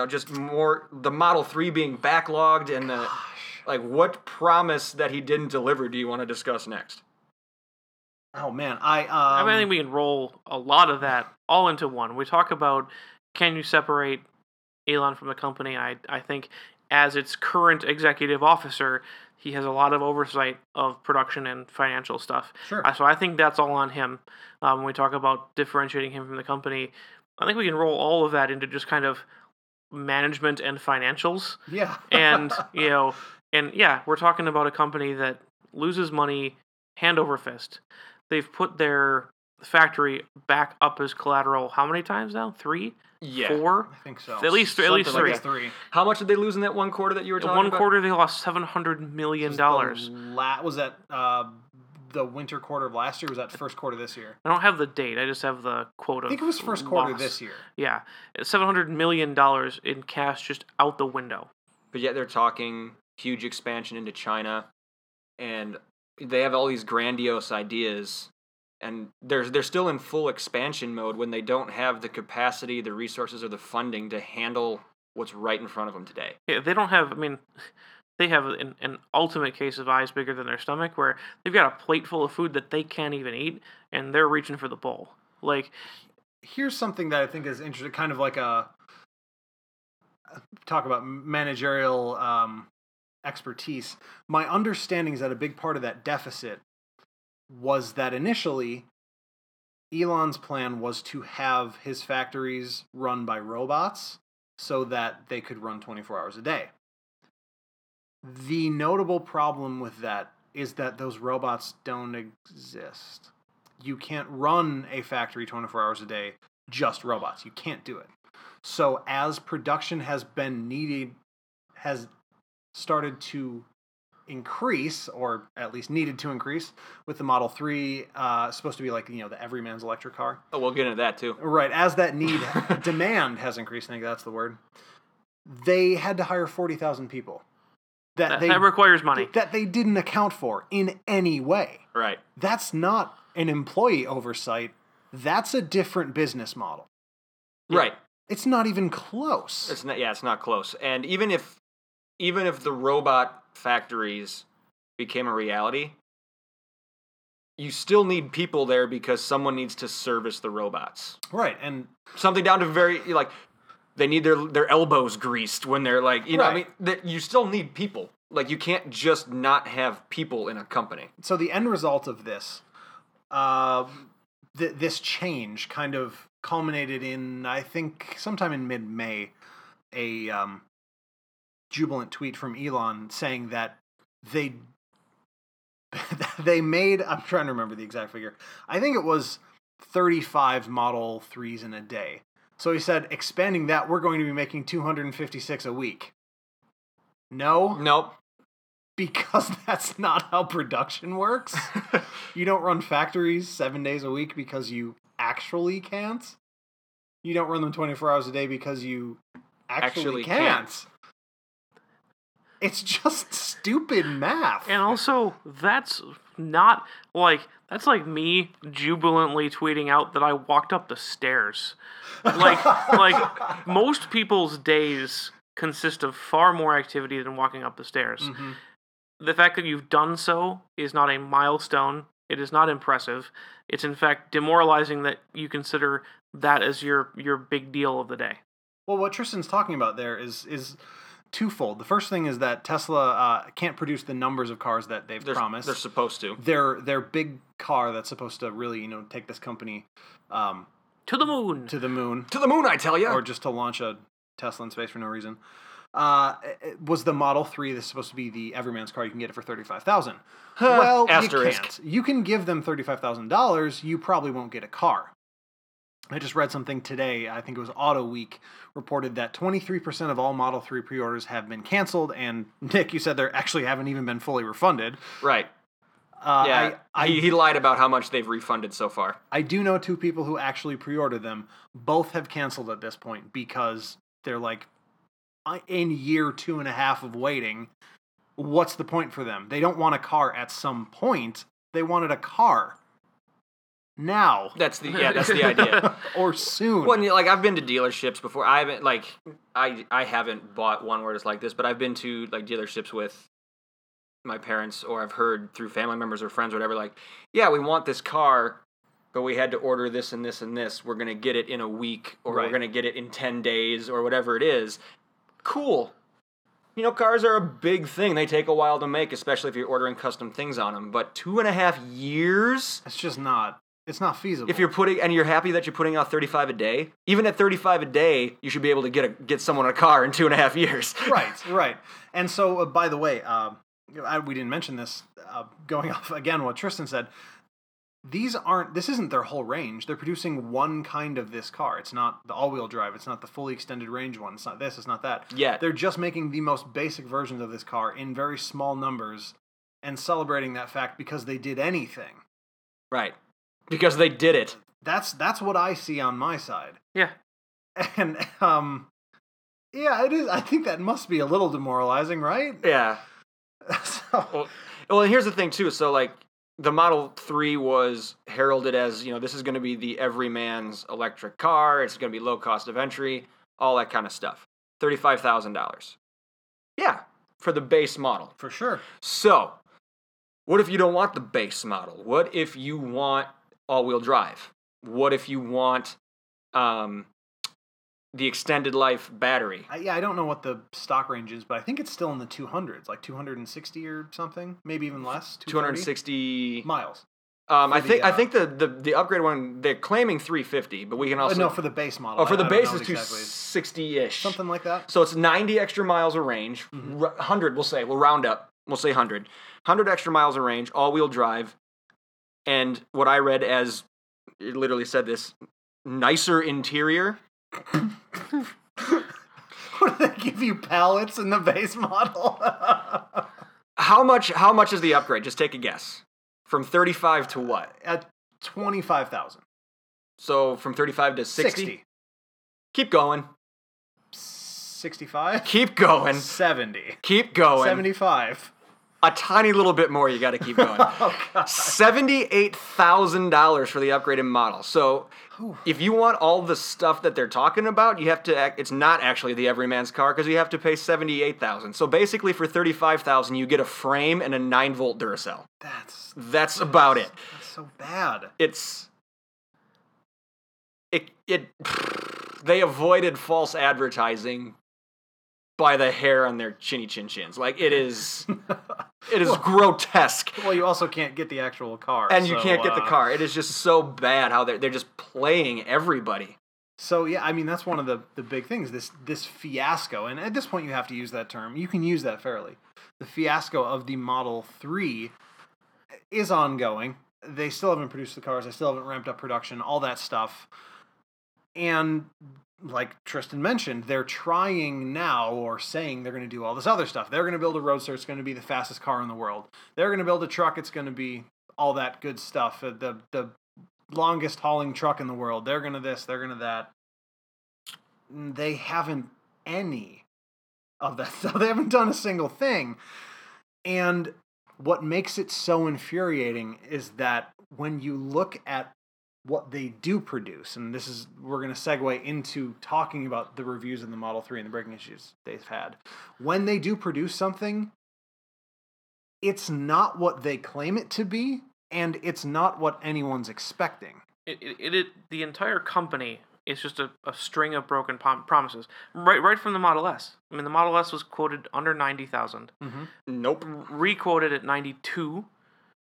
just more... The Model 3 being backlogged and the... Like, what promise that he didn't deliver do you want to discuss next? Oh, man, I think we can roll a lot of that all into one. We talk about, can you separate Elon from the company? I think as its current executive officer, he has a lot of oversight of production and financial stuff. Sure. So I think that's all on him. When we talk about differentiating him from the company, I think we can roll all of that into just kind of management and financials. Yeah. And we're talking about a company that loses money hand over fist. They've put their factory back up as collateral how many times now? 3? Yeah. 4? I think so. At least 3. Like 3. How much did they lose in that one quarter that you were talking about? In one quarter, they lost $700 million. Was that the winter quarter of last year? Was that first quarter this year? I don't have the date. I just have the quote. I think it was first quarter this year. Yeah. $700 million in cash just out the window. But yet they're talking... huge expansion into China, and they have all these grandiose ideas, and they're still in full expansion mode when they don't have the capacity, the resources, or the funding to handle what's right in front of them today. Yeah, they don't have, they have an ultimate case of eyes bigger than their stomach, where they've got a plate full of food that they can't even eat, and they're reaching for the bowl. Like, here's something that I think is interesting, kind of like a, talk about managerial, expertise. My understanding is that a big part of that deficit was that initially Elon's plan was to have his factories run by robots so that they could run 24 hours a day. The notable problem with that is that those robots don't exist. You can't run a factory 24 hours a day, just robots. You can't do it. So as production has started to increase, or at least needed to increase, with the Model 3 supposed to be like, the everyman's electric car. Oh, we'll get into that too. Right. As that need, demand has increased, I think that's the word, they had to hire 40,000 people. That requires money. That they didn't account for in any way. Right. That's not an employee oversight. That's a different business model. Right. It's not even close. It's not close. And even if the robot factories became a reality, you still need people there because someone needs to service the robots. Right, and something down to they need their elbows greased when they're you still need people. Like, you can't just not have people in a company. So the end result of this, this change kind of culminated in, I think, sometime in mid-May, a... jubilant tweet from Elon saying that they made, I'm trying to remember the exact figure, I think it was 35 Model 3s in a day. So he said, expanding that, we're going to be making 256 a week. No? Nope. Because that's not how production works. You don't run factories 7 days a week because you actually can't. You don't run them 24 hours a day because you actually can't. It's just stupid math. And also, that's like me jubilantly tweeting out that I walked up the stairs. Like most people's days consist of far more activity than walking up the stairs. Mm-hmm. The fact that you've done so is not a milestone. It is not impressive. It's in fact demoralizing that you consider that as your big deal of the day. Well, what Tristan's talking about there is twofold. The first thing is that Tesla can't produce the numbers of cars that they're promised. They're supposed to. Their big car that's supposed to really, take this company to the moon. To the moon, I tell you. Or just to launch a Tesla in space for no reason. was the Model 3 that's supposed to be the everyman's car. You can get it for $35,000. Well, asterisk. You can't. You can give them $35,000. You probably won't get a car. I just read something today, I think it was Auto Week, reported that 23% of all Model 3 pre-orders have been canceled, and Nick, you said they actually haven't even been fully refunded. Right. Yeah, he lied about how much they've refunded so far. I do know two people who actually pre-ordered them. Both have canceled at this point because they're like, in year 2.5 of waiting, what's the point for them? They don't want a car at some point. They wanted a car. Now. That's the idea. Or soon. Well, like, I've been to dealerships before. I haven't, like, I haven't bought one where it's like this, but I've been to, like, dealerships with my parents, or I've heard through family members or friends or whatever, like, yeah, we want this car, but we had to order this and this and this. We're going to get it in a week, or right. We're going to get it in 10 days, or whatever it is. Cool. You know, cars are a big thing. They take a while to make, especially if you're ordering custom things on them. But 2.5 years? It's just not. It's not feasible. If you're putting, and you're happy that you're putting out 35 a day, even at 35 a day, you should be able to get someone a car in 2.5 years. Right. And so, by the way, we didn't mention this, going off again what Tristan said, this isn't their whole range. They're producing one kind of this car. It's not the all-wheel drive. It's not the fully extended range one. It's not this. It's not that. Yeah. They're just making the most basic versions of this car in very small numbers and celebrating that fact because they did anything. Right. Because they did it. That's what I see on my side. Yeah. And, yeah, it is. I think that must be a little demoralizing, right? Yeah. Well, here's the thing, too. So, like, the Model 3 was heralded as, you know, this is going to be the everyman's electric car. It's going to be low cost of entry, all that kind of stuff. $35,000. Yeah, for the base model. For sure. So, what if you don't want the base model? What if you want all-wheel drive? What if you want the extended life battery? I don't know what the stock range is, but I think it's still in the 200s, like 260 or something, maybe even less. 260 miles. I think the upgrade one, they're claiming 350, but we can also... No, for the base model. Oh, for the base is 260-ish. Something like that. So it's 90 extra miles of range, mm-hmm. 100 we'll say, we'll round up, we'll say 100. 100 extra miles of range, all-wheel drive, and what I read as, it literally said this, nicer interior. What do they give you, pallets in the base model? How much is the upgrade? Just take a guess. From 35 to what? At 25,000. So from 35 to 60? Keep going. 65? Keep going. 70. Keep going. 75. A tiny little bit more, you got to keep going. $78,000 for the upgraded model. So if you want all the stuff that they're talking about, you have to it's not actually the everyman's car because you have to pay $78,000. So basically for $35,000, you get a frame and a 9-volt Duracell. That's about it. That's so bad. They avoided false advertising by the hair on their chinny chin chins. Like, it is grotesque. Well, you also can't get the actual car. And you can't get the car. It is just so bad how they're just playing everybody. So, yeah, I mean, that's one of the big things, this fiasco. And at this point, you have to use that term. You can use that fairly. The fiasco of the Model 3 is ongoing. They still haven't produced the cars. They still haven't ramped up production, all that stuff. And like Tristan mentioned, they're trying now, or saying they're going to do all this other stuff. They're going to build a Roadster. It's going to be the fastest car in the world. They're going to build a truck. It's going to be all that good stuff. The longest hauling truck in the world. They're going to this. They're going to that. They haven't any of that stuff. They haven't done a single thing. And what makes it so infuriating is that when you look at what they do produce, and this is, we're going to segue into talking about the reviews of the Model 3 and the braking issues they've had. When they do produce something, it's not what they claim it to be, and it's not what anyone's expecting. The entire company is just a string of broken promises. Right from the Model S. I mean, the Model S was quoted under 90,000. Mm-hmm. Nope. Requoted at 92,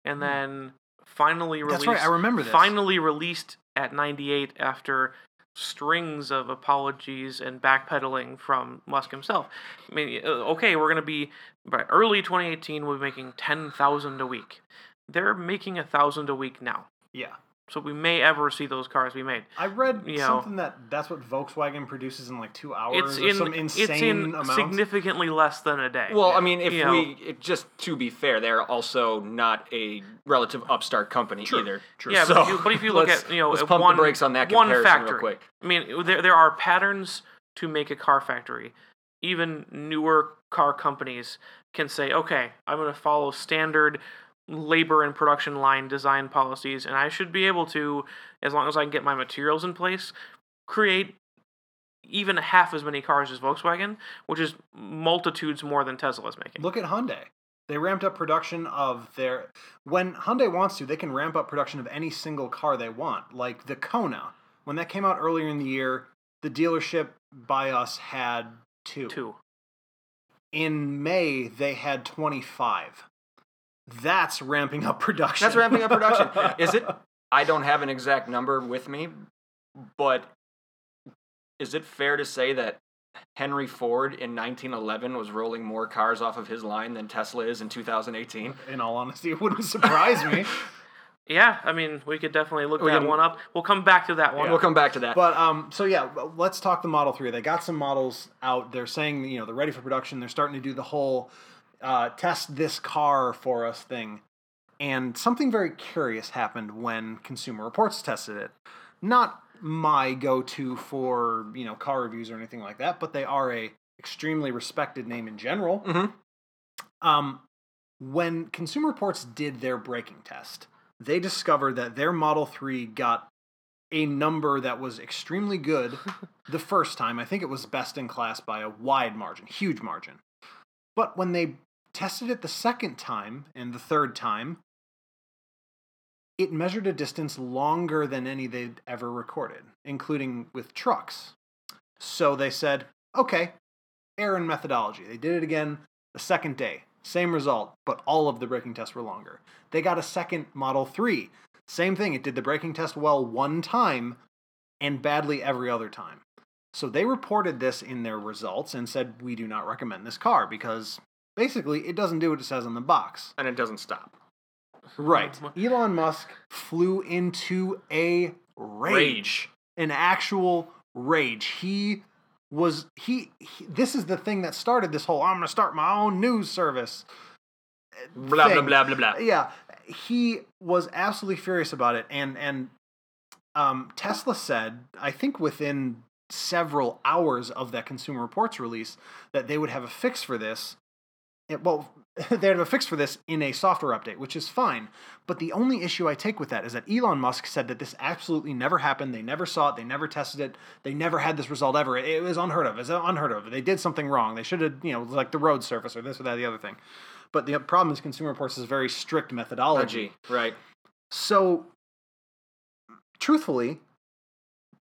and then... Finally released. That's right, I remember this. Finally released at 98 after strings of apologies and backpedaling from Musk himself. I mean, okay, we're going to be, by early 2018, we'll be making 10,000 a week. They're making 1,000 a week now. Yeah. So we may ever see those cars be made. I read something that's what Volkswagen produces in like 2 hours. It's significantly less than a day. Well, I mean, just to be fair, they're also not a relative upstart company either. True. Yeah, so but if you look at let's pump the brakes on that comparison real quick. I mean, there are patterns to make a car factory. Even newer car companies can say, okay, I'm going to follow standard labor and production line design policies, and I should be able to, as long as I can get my materials in place, create even half as many cars as Volkswagen, which is multitudes more than Tesla is making. Look at Hyundai. They ramped up production of their... When Hyundai wants to, they can ramp up production of any single car they want, like the Kona. When that came out earlier in the year, the dealership by us had two. In May, they had 25. That's ramping up production. Is it? I don't have an exact number with me, but is it fair to say that Henry Ford in 1911 was rolling more cars off of his line than Tesla is in 2018? In all honesty, it wouldn't surprise me. Yeah, I mean, we could definitely look that one up. We'll come back to that one. Yeah. We'll come back to that. But, let's talk the Model 3. They got some models out. They're saying, they're ready for production. They're starting to do the whole... test this car for us thing. And something very curious happened when Consumer Reports tested it. Not my go-to for, car reviews or anything like that, but they are a extremely respected name in general. Mm-hmm. When Consumer Reports did their braking test, they discovered that their Model 3 got a number that was extremely good the first time. I think it was best in class by a wide margin, huge margin. But when they tested it the second time and the third time, it measured a distance longer than any they'd ever recorded, including with trucks. So they said, okay, error in methodology. They did it again the second day. Same result, but all of the braking tests were longer. They got a second Model 3. Same thing. It did the braking test well one time and badly every other time. So they reported this in their results and said, we do not recommend this car because basically it doesn't do what it says on the box. And it doesn't stop. Right. Elon Musk flew into a rage. An actual rage. This is the thing that started this whole, I'm going to start my own news service. Blah, thing. Blah, blah, blah, blah. Yeah. He was absolutely furious about it. And Tesla said, I think within several hours of that Consumer Reports release, that they would have a fix for this. They'd have a fix for this in a software update, which is fine. But the only issue I take with that is that Elon Musk said that this absolutely never happened. They never saw it. They never tested it. They never had this result ever. It was unheard of. They did something wrong. They should have, like the road surface or this or that, or the other thing. But the problem is Consumer Reports is a very strict methodology. Right. So, truthfully,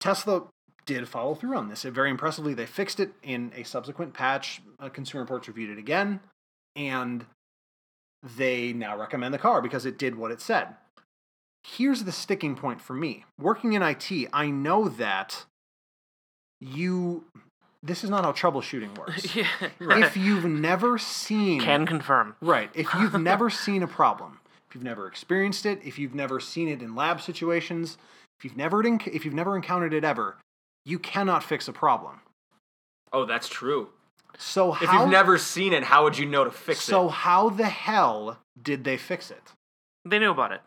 Tesla did follow through on this. Very impressively, they fixed it in a subsequent patch. Consumer Reports reviewed it again, and they now recommend the car because it did what it said. Here's the sticking point for me. Working in IT, I know that this is not how troubleshooting works. Yeah, right. If you've never seen... Can confirm. Right. If you've never seen a problem, if you've never experienced it, if you've never seen it in lab situations, if you've never encountered it ever, you cannot fix a problem. Oh, that's true. So if you've never seen it, how would you know to fix it? So how the hell did they fix it? They knew about it.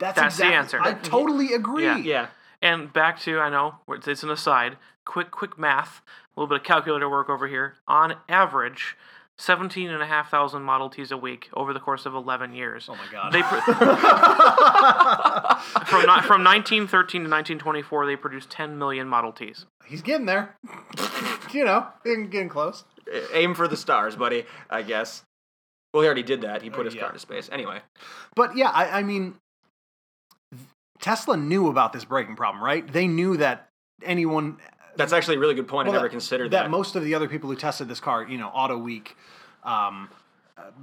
That's the answer. I totally agree. Yeah. And back to, I know, it's an aside, quick math, a little bit of calculator work over here. On average, 17,500 Model Ts a week over the course of 11 years. Oh, my God. From 1913 to 1924, they produced 10 million Model Ts. He's getting there. Getting close. Aim for the stars, buddy, I guess. Well, he already did that. He put his car into space. Anyway. But, yeah, I mean, Tesla knew about this braking problem, right? They knew that anyone... That's actually a really good point. I never considered that. Most of the other people who tested this car, Auto Week,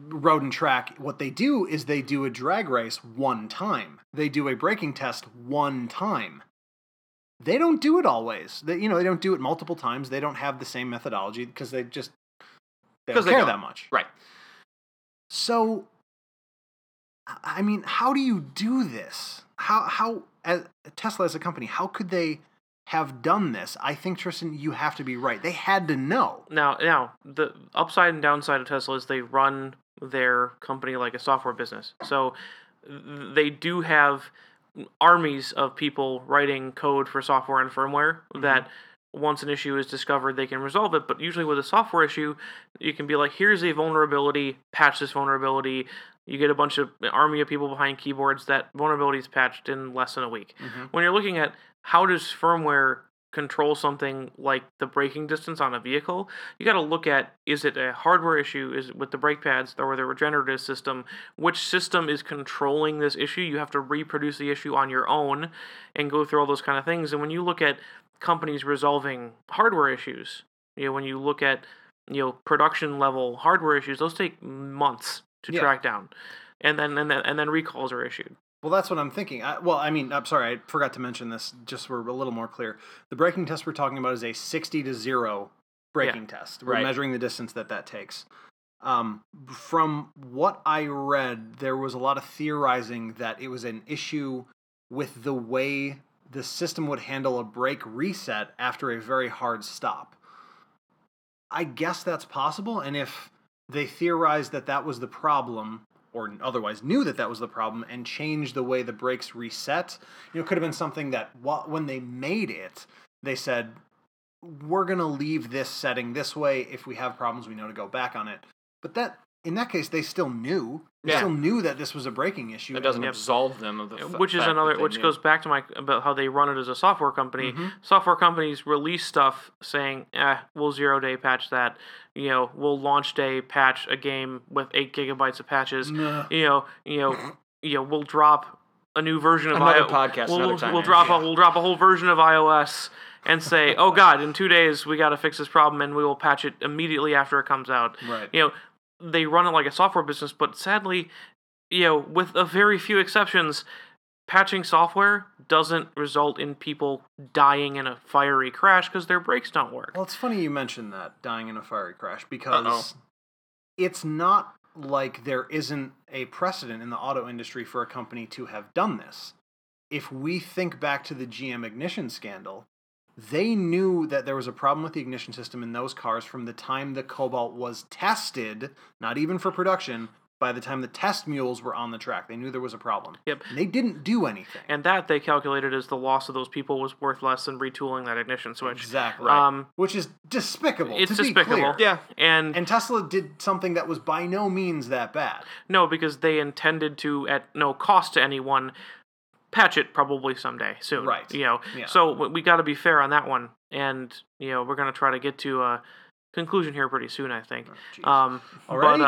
Road and Track, what they do is they do a drag race one time. They do a braking test one time. they don't do it always. They, you know, they don't do it multiple times. They don't have the same methodology because they just they don't care that much. Right. So, I mean, how do you do this? How as Tesla as a company, how could they have done this? I think, Tristan, you have to be right. They had to know. Now, the upside and downside of Tesla is they run their company like a software business. So they do have armies of people writing code for software and firmware that once an issue is discovered, they can resolve it. But usually with a software issue, you can be like, here's a vulnerability, patch this vulnerability. You get a bunch of army of people behind keyboards. That vulnerability is patched in less than a week. Mm-hmm. When you're looking at how does firmware control something like the braking distance on a vehicle, you got to look at, is it a hardware issue? Is it with the brake pads or the regenerative system? Which system is controlling this issue? You have to reproduce the issue on your own and go through all those kind of things. And when you look at companies resolving hardware issues, you know, when you look at, you know, production level hardware issues, those take months to track down, and then recalls are issued. Well, that's what I'm thinking. I'm sorry, I forgot to mention this. Just so we're a little more clear. The braking test we're talking about is a 60-0 braking test. We're measuring the distance that takes. From what I read, there was a lot of theorizing that it was an issue with the way the system would handle a brake reset after a very hard stop. I guess that's possible, and if they theorized that was the problem, or otherwise knew that was the problem, and changed the way the brakes reset, you know, it could have been something that when they made it, they said, we're going to leave this setting this way. If we have problems, we know to go back on it. But that, in that case, they still knew. They still knew that this was a braking issue. That doesn't absolve them of the fact. Which goes back to about how they run it as a software company. Mm-hmm. Software companies release stuff saying, we'll 0-day patch that. You know, we'll launch day patch a game with 8 gigabytes of patches. Nah. You know, we'll drop a new version of iOS. We'll drop a whole version of iOS and say, oh God, in 2 days we got to fix this problem, and we will patch it immediately after it comes out. Right. You know. They run it like a software business, but sadly, you know, with a very few exceptions, patching software doesn't result in people dying in a fiery crash because their brakes don't work. Well, it's funny you mentioned that, dying in a fiery crash, because it's not like there isn't a precedent in the auto industry for a company to have done this. If we think back to the GM ignition scandal, they knew that there was a problem with the ignition system in those cars from the time the Cobalt was tested, not even for production, by the time the test mules were on the track. They knew there was a problem. Yep. And they didn't do anything. And that, they calculated as the loss of those people was worth less than retooling that ignition switch. Exactly. Which is despicable. It's despicable. Yeah. And Tesla did something that was by no means that bad. No, because they intended to, at no cost to anyone, patch it probably someday soon. Right. You know, So we got to be fair on that one. And, you know, we're going to try to get to a conclusion here pretty soon, I think. Oh, already?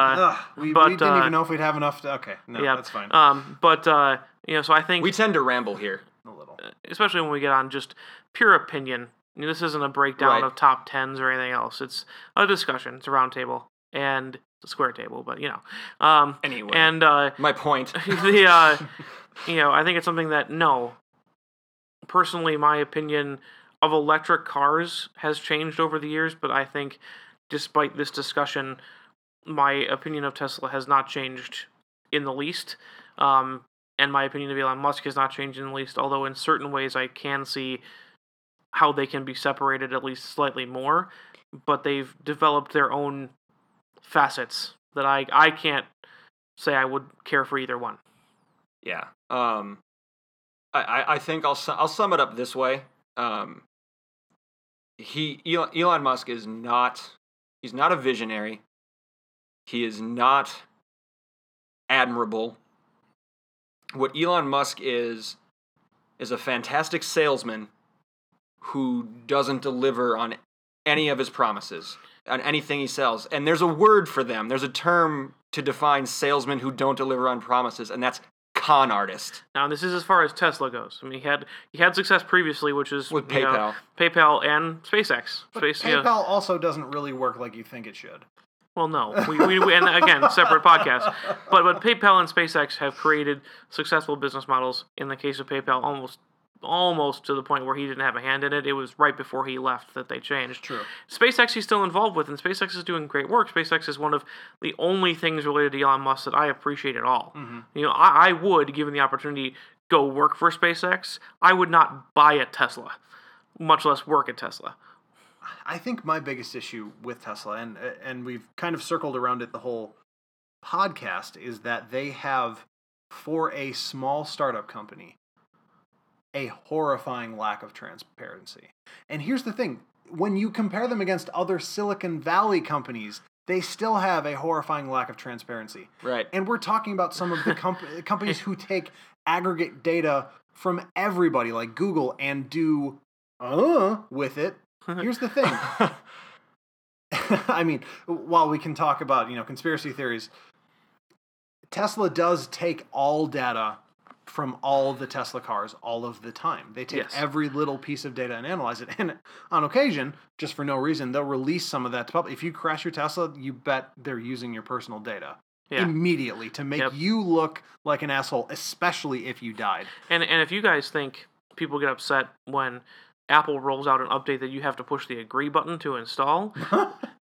We didn't even know if we'd have enough. That's fine. So I think we tend to ramble here a little, especially when we get on just pure opinion. I mean, this isn't a breakdown of top tens or anything else. It's a discussion. It's a round table. And it's a square table, but, you know. Anyway. And my point. You know, I think it's something that, personally, my opinion of electric cars has changed over the years, but I think despite this discussion, my opinion of Tesla has not changed in the least, and my opinion of Elon Musk has not changed in the least, although in certain ways I can see how they can be separated at least slightly more, but they've developed their own facets that I can't say I would care for either one. Yeah, I think I'll sum it up this way. Elon Musk is not a visionary. He is not admirable. What Elon Musk is a fantastic salesman who doesn't deliver on any of his promises, on anything he sells. And there's a word for them. There's a term to define salesmen who don't deliver on promises, and that's con artist. Now, this is as far as Tesla goes. I mean, he had success previously, which is with PayPal and SpaceX. But PayPal also doesn't really work like you think it should. Well, no. We and again, separate podcast. But PayPal and SpaceX have created successful business models. In the case of PayPal, almost almost to the point where he didn't have a hand in it. It was right before he left that they changed. True. SpaceX he's still involved with, and SpaceX is doing great work. SpaceX is one of the only things related to Elon Musk that I appreciate at all. Mm-hmm. You know, I would, given the opportunity, go work for SpaceX. I would not buy a Tesla, much less work at Tesla. I think my biggest issue with Tesla, and we've kind of circled around it the whole podcast, is that they have, for a small startup company, a horrifying lack of transparency. And here's the thing. When you compare them against other Silicon Valley companies, they still have a horrifying lack of transparency. Right. And we're talking about some of the companies who take aggregate data from everybody, like Google, and do with it. Here's the thing. I mean, while we can talk about, you know, conspiracy theories, Tesla does take all data from all the Tesla cars all of the time. They take every little piece of data and analyze it. And on occasion, just for no reason, they'll release some of that to public. If you crash your Tesla, you bet they're using your personal data immediately to make you look like an asshole, especially if you died. And if you guys think people get upset when Apple rolls out an update that you have to push the agree button to install,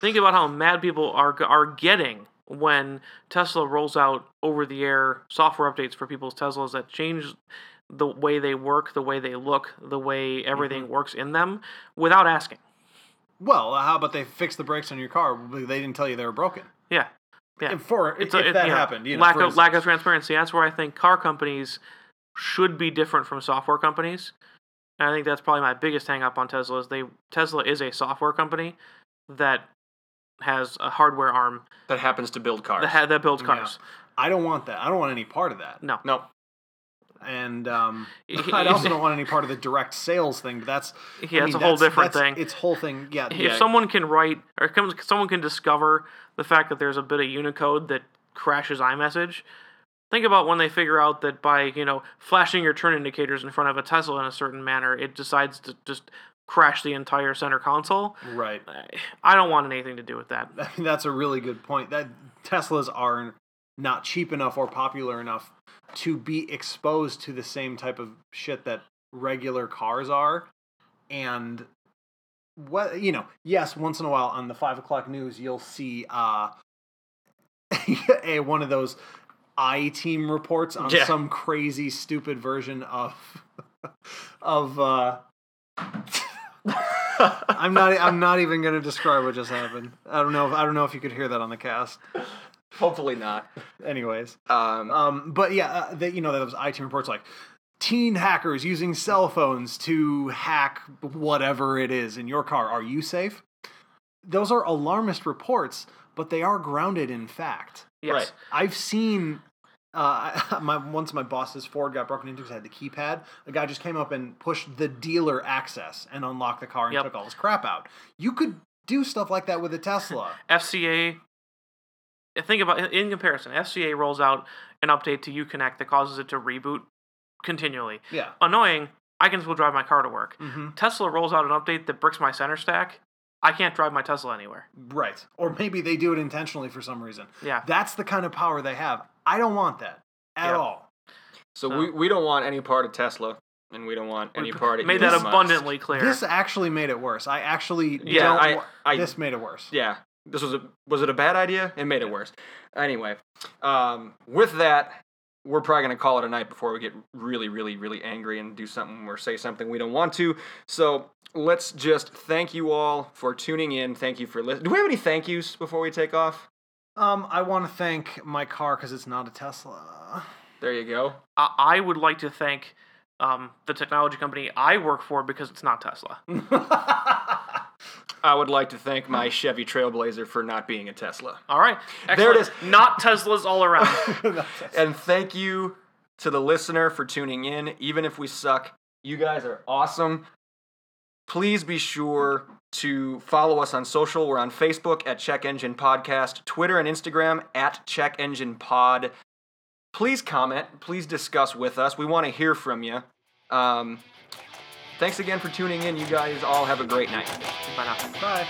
think about how mad people are getting when Tesla rolls out over-the-air software updates for people's Teslas that change the way they work, the way they look, the way everything works in them, without asking. Well, how about they fix the brakes on your car? They didn't tell you they were broken. Yeah. If that happened. You know, lack of transparency. That's where I think car companies should be different from software companies. And I think that's probably my biggest hang-up on Tesla is Tesla is a software company that has a hardware arm that happens to build cars. That builds cars. Yeah. I don't want that. I don't want any part of that. No. And I also don't want any part of the direct sales thing. But that's a whole different thing. It's whole thing. Yeah. If someone can write or someone can discover the fact that there's a bit of Unicode that crashes iMessage. Think about when they figure out that by, you know, flashing your turn indicators in front of a Tesla in a certain manner, it decides to just crash the entire center console. Right. I don't want anything to do with that. I mean, that's a really good point. That Teslas are not cheap enough or popular enough to be exposed to the same type of shit that regular cars are. And, what you know, yes, once in a while on the 5 o'clock news, you'll see one of those I-Team reports on some crazy, stupid version of I'm not even going to describe what just happened. I don't know if you could hear that on the cast. Hopefully not. Anyways, but yeah, those I-Team reports like teen hackers using cell phones to hack whatever it is in your car. Are you safe? Those are alarmist reports, but they are grounded in fact. Yes, right. I've seen. Once my boss's Ford got broken into because it had the keypad, a guy just came up and pushed the dealer access and unlocked the car and took all his crap out. You could do stuff like that with a Tesla. FCA, think about in comparison, FCA rolls out an update to Uconnect that causes it to reboot continually. Yeah. Annoying, I can still drive my car to work. Mm-hmm. Tesla rolls out an update that bricks my center stack. I can't drive my Tesla anywhere. Right. Or maybe they do it intentionally for some reason. Yeah. That's the kind of power they have. I don't want that at all. So we don't want any part of Tesla, and we don't want any part of Elon Musk. Made that abundantly clear. This actually made it worse. This made it worse. Yeah. This was it a bad idea? It made it worse. Anyway, with that, we're probably going to call it a night before we get really, really, really angry and do something or say something we don't want to. So let's just thank you all for tuning in. Thank you for listening. Do we have any thank yous before we take off? I want to thank my car because it's not a Tesla. There you go. I would like to thank the technology company I work for because it's not Tesla. I would like to thank my Chevy Trailblazer for not being a Tesla. All right. Excellent. There it is. Not Teslas all around. And thank you to the listener for tuning in. Even if we suck, you guys are awesome. Please be sure to follow us on social. We're on Facebook at Check Engine Podcast, Twitter and Instagram at Check Engine Pod. Please comment. Please discuss with us. We want to hear from you. Thanks again for tuning in. You guys all have a great night. Bye now. Bye.